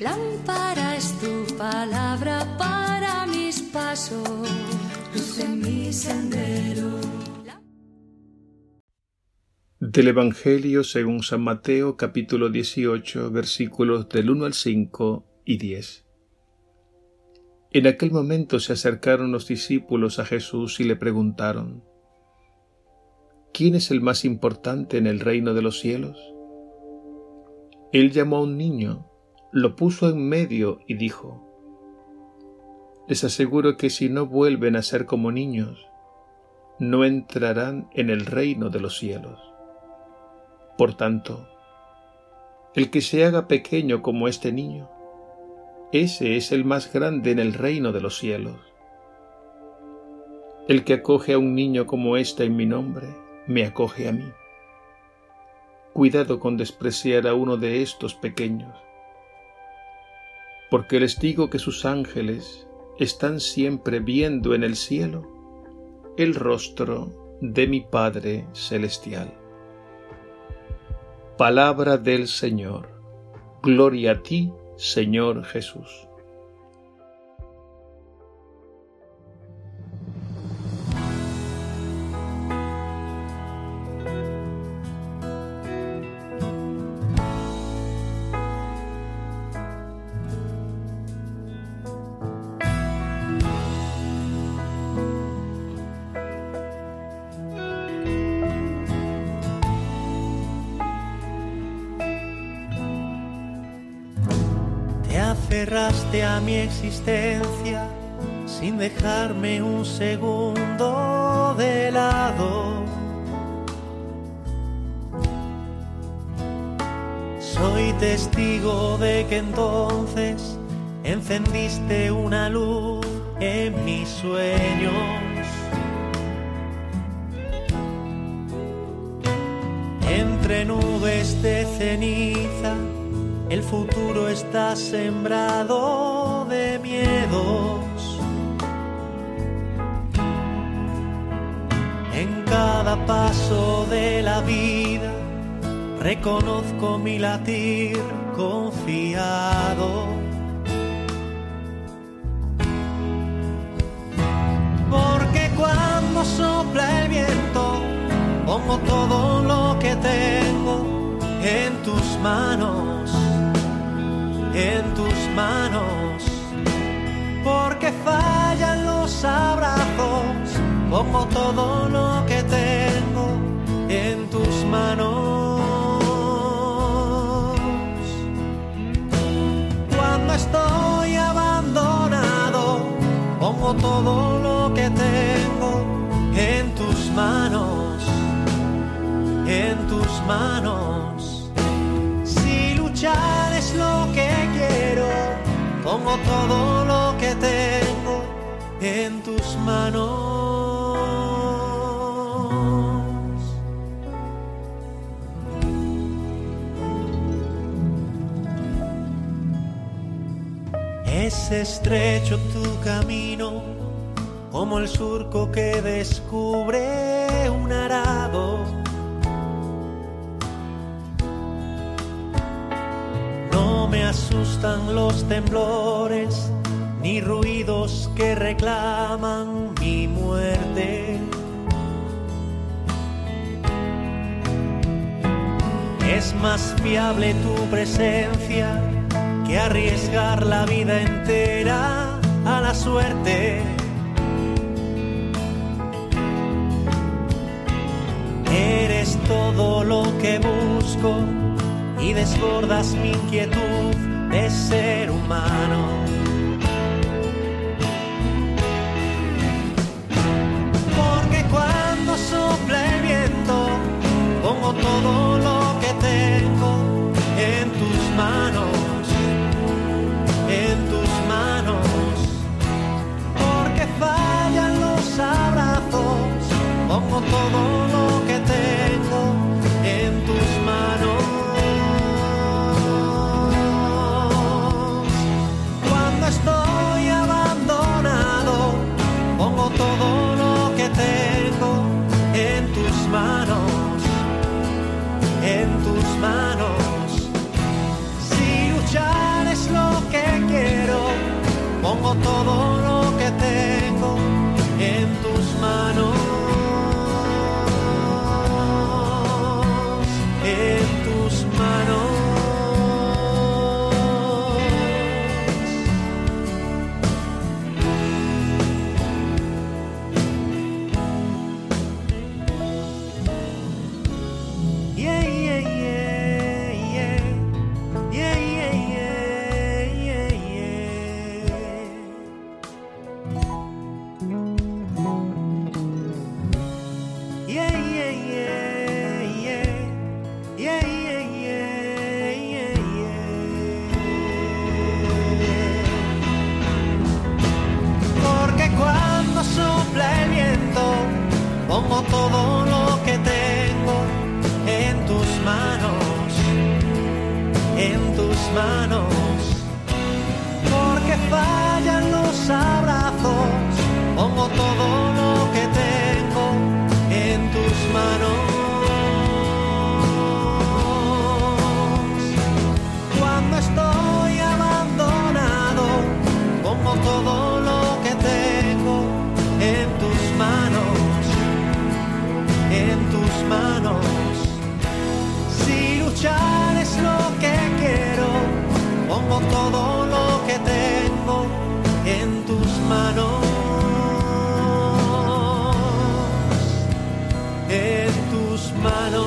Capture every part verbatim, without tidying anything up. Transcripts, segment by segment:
Lámpara es tu palabra para mis pasos, luz en mi sendero. Del Evangelio según San Mateo, capítulo dieciocho, versículos del uno al cinco y diez. En aquel momento se acercaron los discípulos a Jesús y le preguntaron: ¿Quién es el más importante en el reino de los cielos? Él llamó a un niño, lo puso en medio y dijo: Les aseguro que si no vuelven a ser como niños, no entrarán en el reino de los cielos. Por tanto, el que se haga pequeño como este niño, ese es el más grande en el reino de los cielos. El que acoge a un niño como éste en mi nombre, me acoge a mí. Cuidado con despreciar a uno de estos pequeños, porque les digo que sus ángeles están siempre viendo en el cielo el rostro de mi Padre Celestial. Palabra del Señor. Gloria a ti, Señor Jesús. Aferraste a mi existencia sin dejarme un segundo de lado. Soy testigo de que entonces encendiste una luz en mis sueños. Entre nubes de ceniza, el futuro está sembrado de miedos. En cada paso de la vida reconozco mi latir confiado. Porque cuando sopla el viento, pongo todo lo que tengo en tus manos. En tus manos, porque fallan los abrazos, pongo todo lo que tengo en tus manos. Cuando estoy abandonado, pongo todo lo que tengo en tus manos, en tus manos. Si luchar es lo que pongo todo lo que tengo en tus manos. Es estrecho tu camino, como el surco que descubre un arado. Me asustan los temblores, ni ruidos que reclaman mi muerte. Es más fiable tu presencia que arriesgar la vida entera a la suerte. Eres todo lo que busco y desbordas mi inquietud de ser humano. Porque cuando sopla el viento, pongo todo lo que tengo en tus manos, en tus manos. Porque fallan los abrazos, pongo todo lo que tengo en tus manos. pongo todo lo que tengo en tus manos, en tus manos. Yeah, yeah, yeah. Pongo todo lo que tengo en tus manos, en tus manos, porque fallan los abrazos. Pongo todo lo que tengo en tus manos. Cuando estoy abandonado, pongo todo lo que tengo en tus manos. En tus manos, si luchar es lo que quiero, pongo todo lo que tengo en tus manos, en tus manos.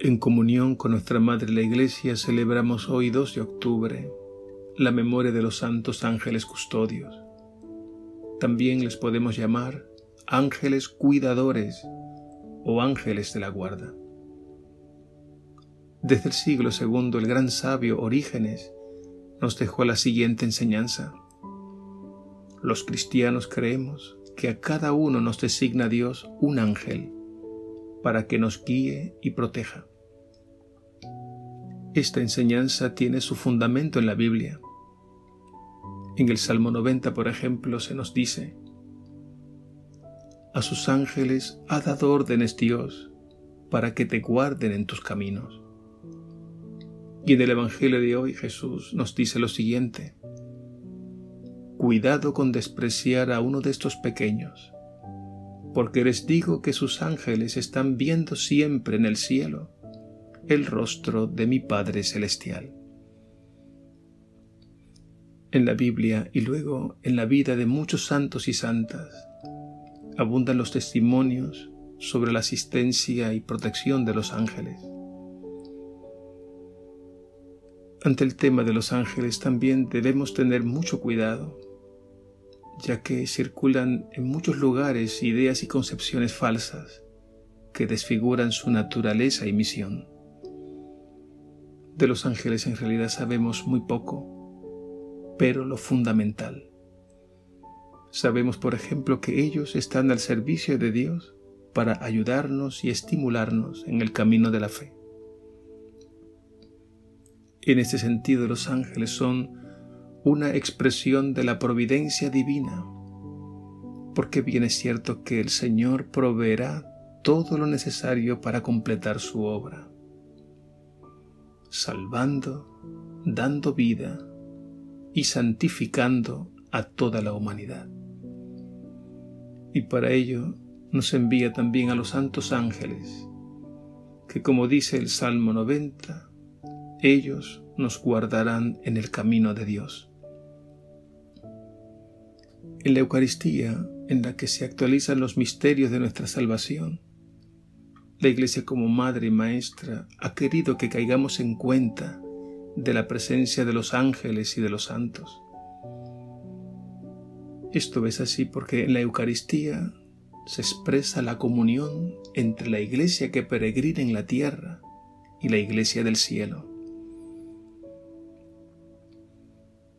En comunión con nuestra Madre la Iglesia celebramos hoy dos de octubre. La memoria de los santos ángeles custodios. También les podemos llamar ángeles cuidadores o ángeles de la guarda. Desde el siglo segundo, el gran sabio Orígenes nos dejó la siguiente enseñanza. Los cristianos creemos que a cada uno nos designa Dios un ángel para que nos guíe y proteja. Esta enseñanza tiene su fundamento en la Biblia. En el Salmo noventa, por ejemplo, se nos dice: a sus ángeles ha dado órdenes Dios para que te guarden en tus caminos. Y en el Evangelio de hoy Jesús nos dice lo siguiente: cuidado con despreciar a uno de estos pequeños, porque les digo que sus ángeles están viendo siempre en el cielo el rostro de mi Padre Celestial. En la Biblia y luego en la vida de muchos santos y santas abundan los testimonios sobre la asistencia y protección de los ángeles. Ante el tema de los ángeles también debemos tener mucho cuidado, ya que circulan en muchos lugares ideas y concepciones falsas que desfiguran su naturaleza y misión. De los ángeles en realidad sabemos muy poco, pero lo fundamental. Sabemos, por ejemplo, que ellos están al servicio de Dios para ayudarnos y estimularnos en el camino de la fe. En este sentido, los ángeles son una expresión de la providencia divina, porque bien es cierto que el Señor proveerá todo lo necesario para completar su obra, salvando, dando vida y santificando a toda la humanidad. Y para ello nos envía también a los santos ángeles, que como dice el Salmo noventa, ellos nos guardarán en el camino de Dios. En la Eucaristía, en la que se actualizan los misterios de nuestra salvación, la Iglesia como madre y maestra ha querido que caigamos en cuenta de la presencia de los ángeles y de los santos. Esto es así porque en la Eucaristía se expresa la comunión entre la Iglesia que peregrina en la tierra y la Iglesia del cielo.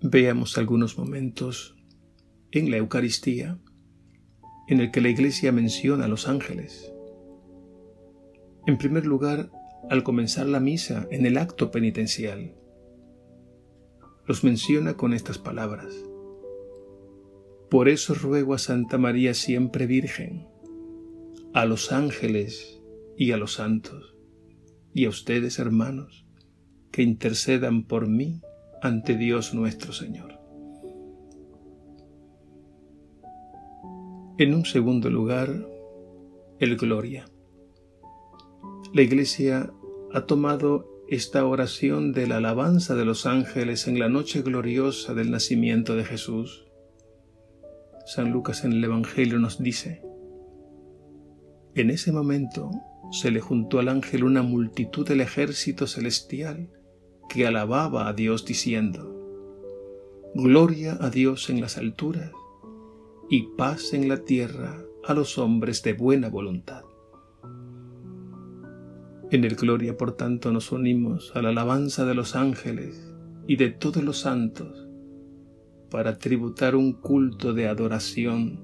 Veamos algunos momentos en la Eucaristía en el que la Iglesia menciona a los ángeles. En primer lugar, al comenzar la misa en el acto penitencial, los menciona con estas palabras: por eso ruego a Santa María siempre Virgen, a los ángeles y a los santos, y a ustedes, hermanos, que intercedan por mí ante Dios nuestro Señor. En un segundo lugar, el Gloria. La Iglesia ha tomado esta oración de la alabanza de los ángeles en la noche gloriosa del nacimiento de Jesús. San Lucas en el Evangelio nos dice: en ese momento se le juntó al ángel una multitud del ejército celestial que alababa a Dios diciendo: Gloria a Dios en las alturas y paz en la tierra a los hombres de buena voluntad. En el Gloria, por tanto, nos unimos a la alabanza de los ángeles y de todos los santos, para tributar un culto de adoración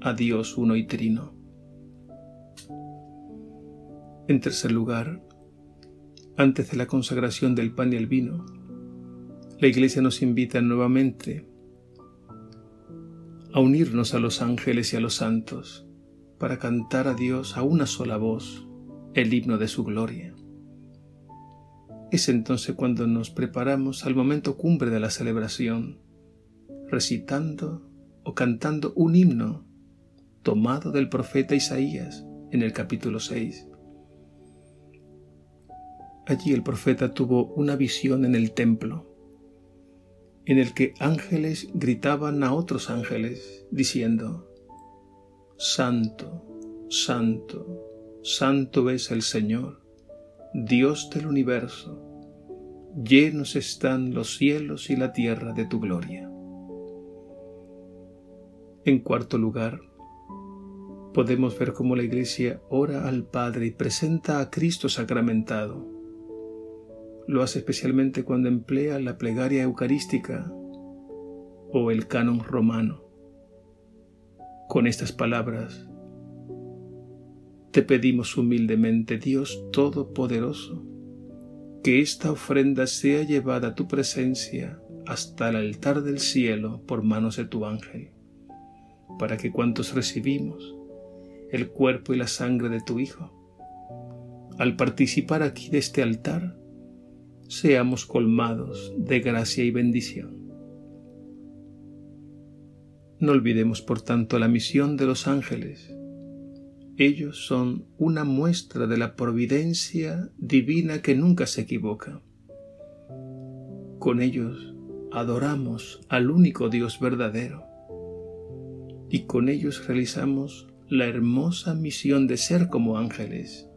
a Dios uno y trino. En tercer lugar, antes de la consagración del pan y el vino, la Iglesia nos invita nuevamente a unirnos a los ángeles y a los santos para cantar a Dios a una sola voz el himno de su gloria. Es entonces cuando nos preparamos al momento cumbre de la celebración, recitando o cantando un himno tomado del profeta Isaías en el capítulo seis. Allí el profeta tuvo una visión en el templo, en el que ángeles gritaban a otros ángeles diciendo: Santo, santo, santo es el Señor, Dios del universo, llenos están los cielos y la tierra de tu gloria. En cuarto lugar, podemos ver cómo la Iglesia ora al Padre y presenta a Cristo sacramentado. Lo hace especialmente cuando emplea la plegaria eucarística o el canon romano. Con estas palabras, te pedimos humildemente, Dios Todopoderoso, que esta ofrenda sea llevada a tu presencia hasta el altar del cielo por manos de tu ángel, para que cuantos recibimos el cuerpo y la sangre de tu Hijo, al participar aquí de este altar, seamos colmados de gracia y bendición. No olvidemos, por tanto, la misión de los ángeles. Ellos son una muestra de la providencia divina que nunca se equivoca. Con ellos adoramos al único Dios verdadero, y con ellos realizamos la hermosa misión de ser como ángeles,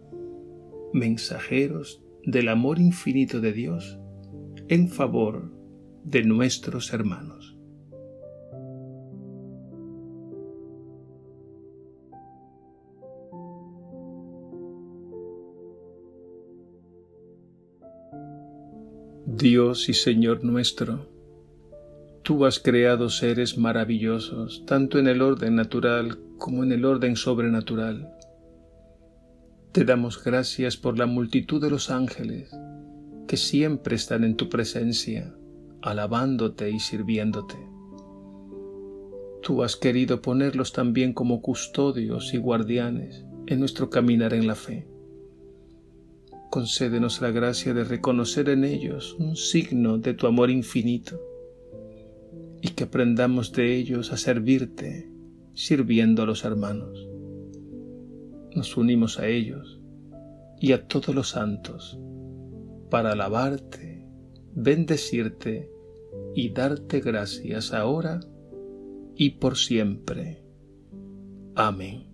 mensajeros del amor infinito de Dios en favor de nuestros hermanos. Dios y Señor nuestro, tú has creado seres maravillosos, tanto en el orden natural como en el orden sobrenatural. Te damos gracias por la multitud de los ángeles que siempre están en tu presencia, alabándote y sirviéndote. Tú has querido ponerlos también como custodios y guardianes en nuestro caminar en la fe. Concédenos la gracia de reconocer en ellos un signo de tu amor infinito, y que aprendamos de ellos a servirte, sirviendo a los hermanos. Nos unimos a ellos y a todos los santos para alabarte, bendecirte y darte gracias ahora y por siempre. Amén.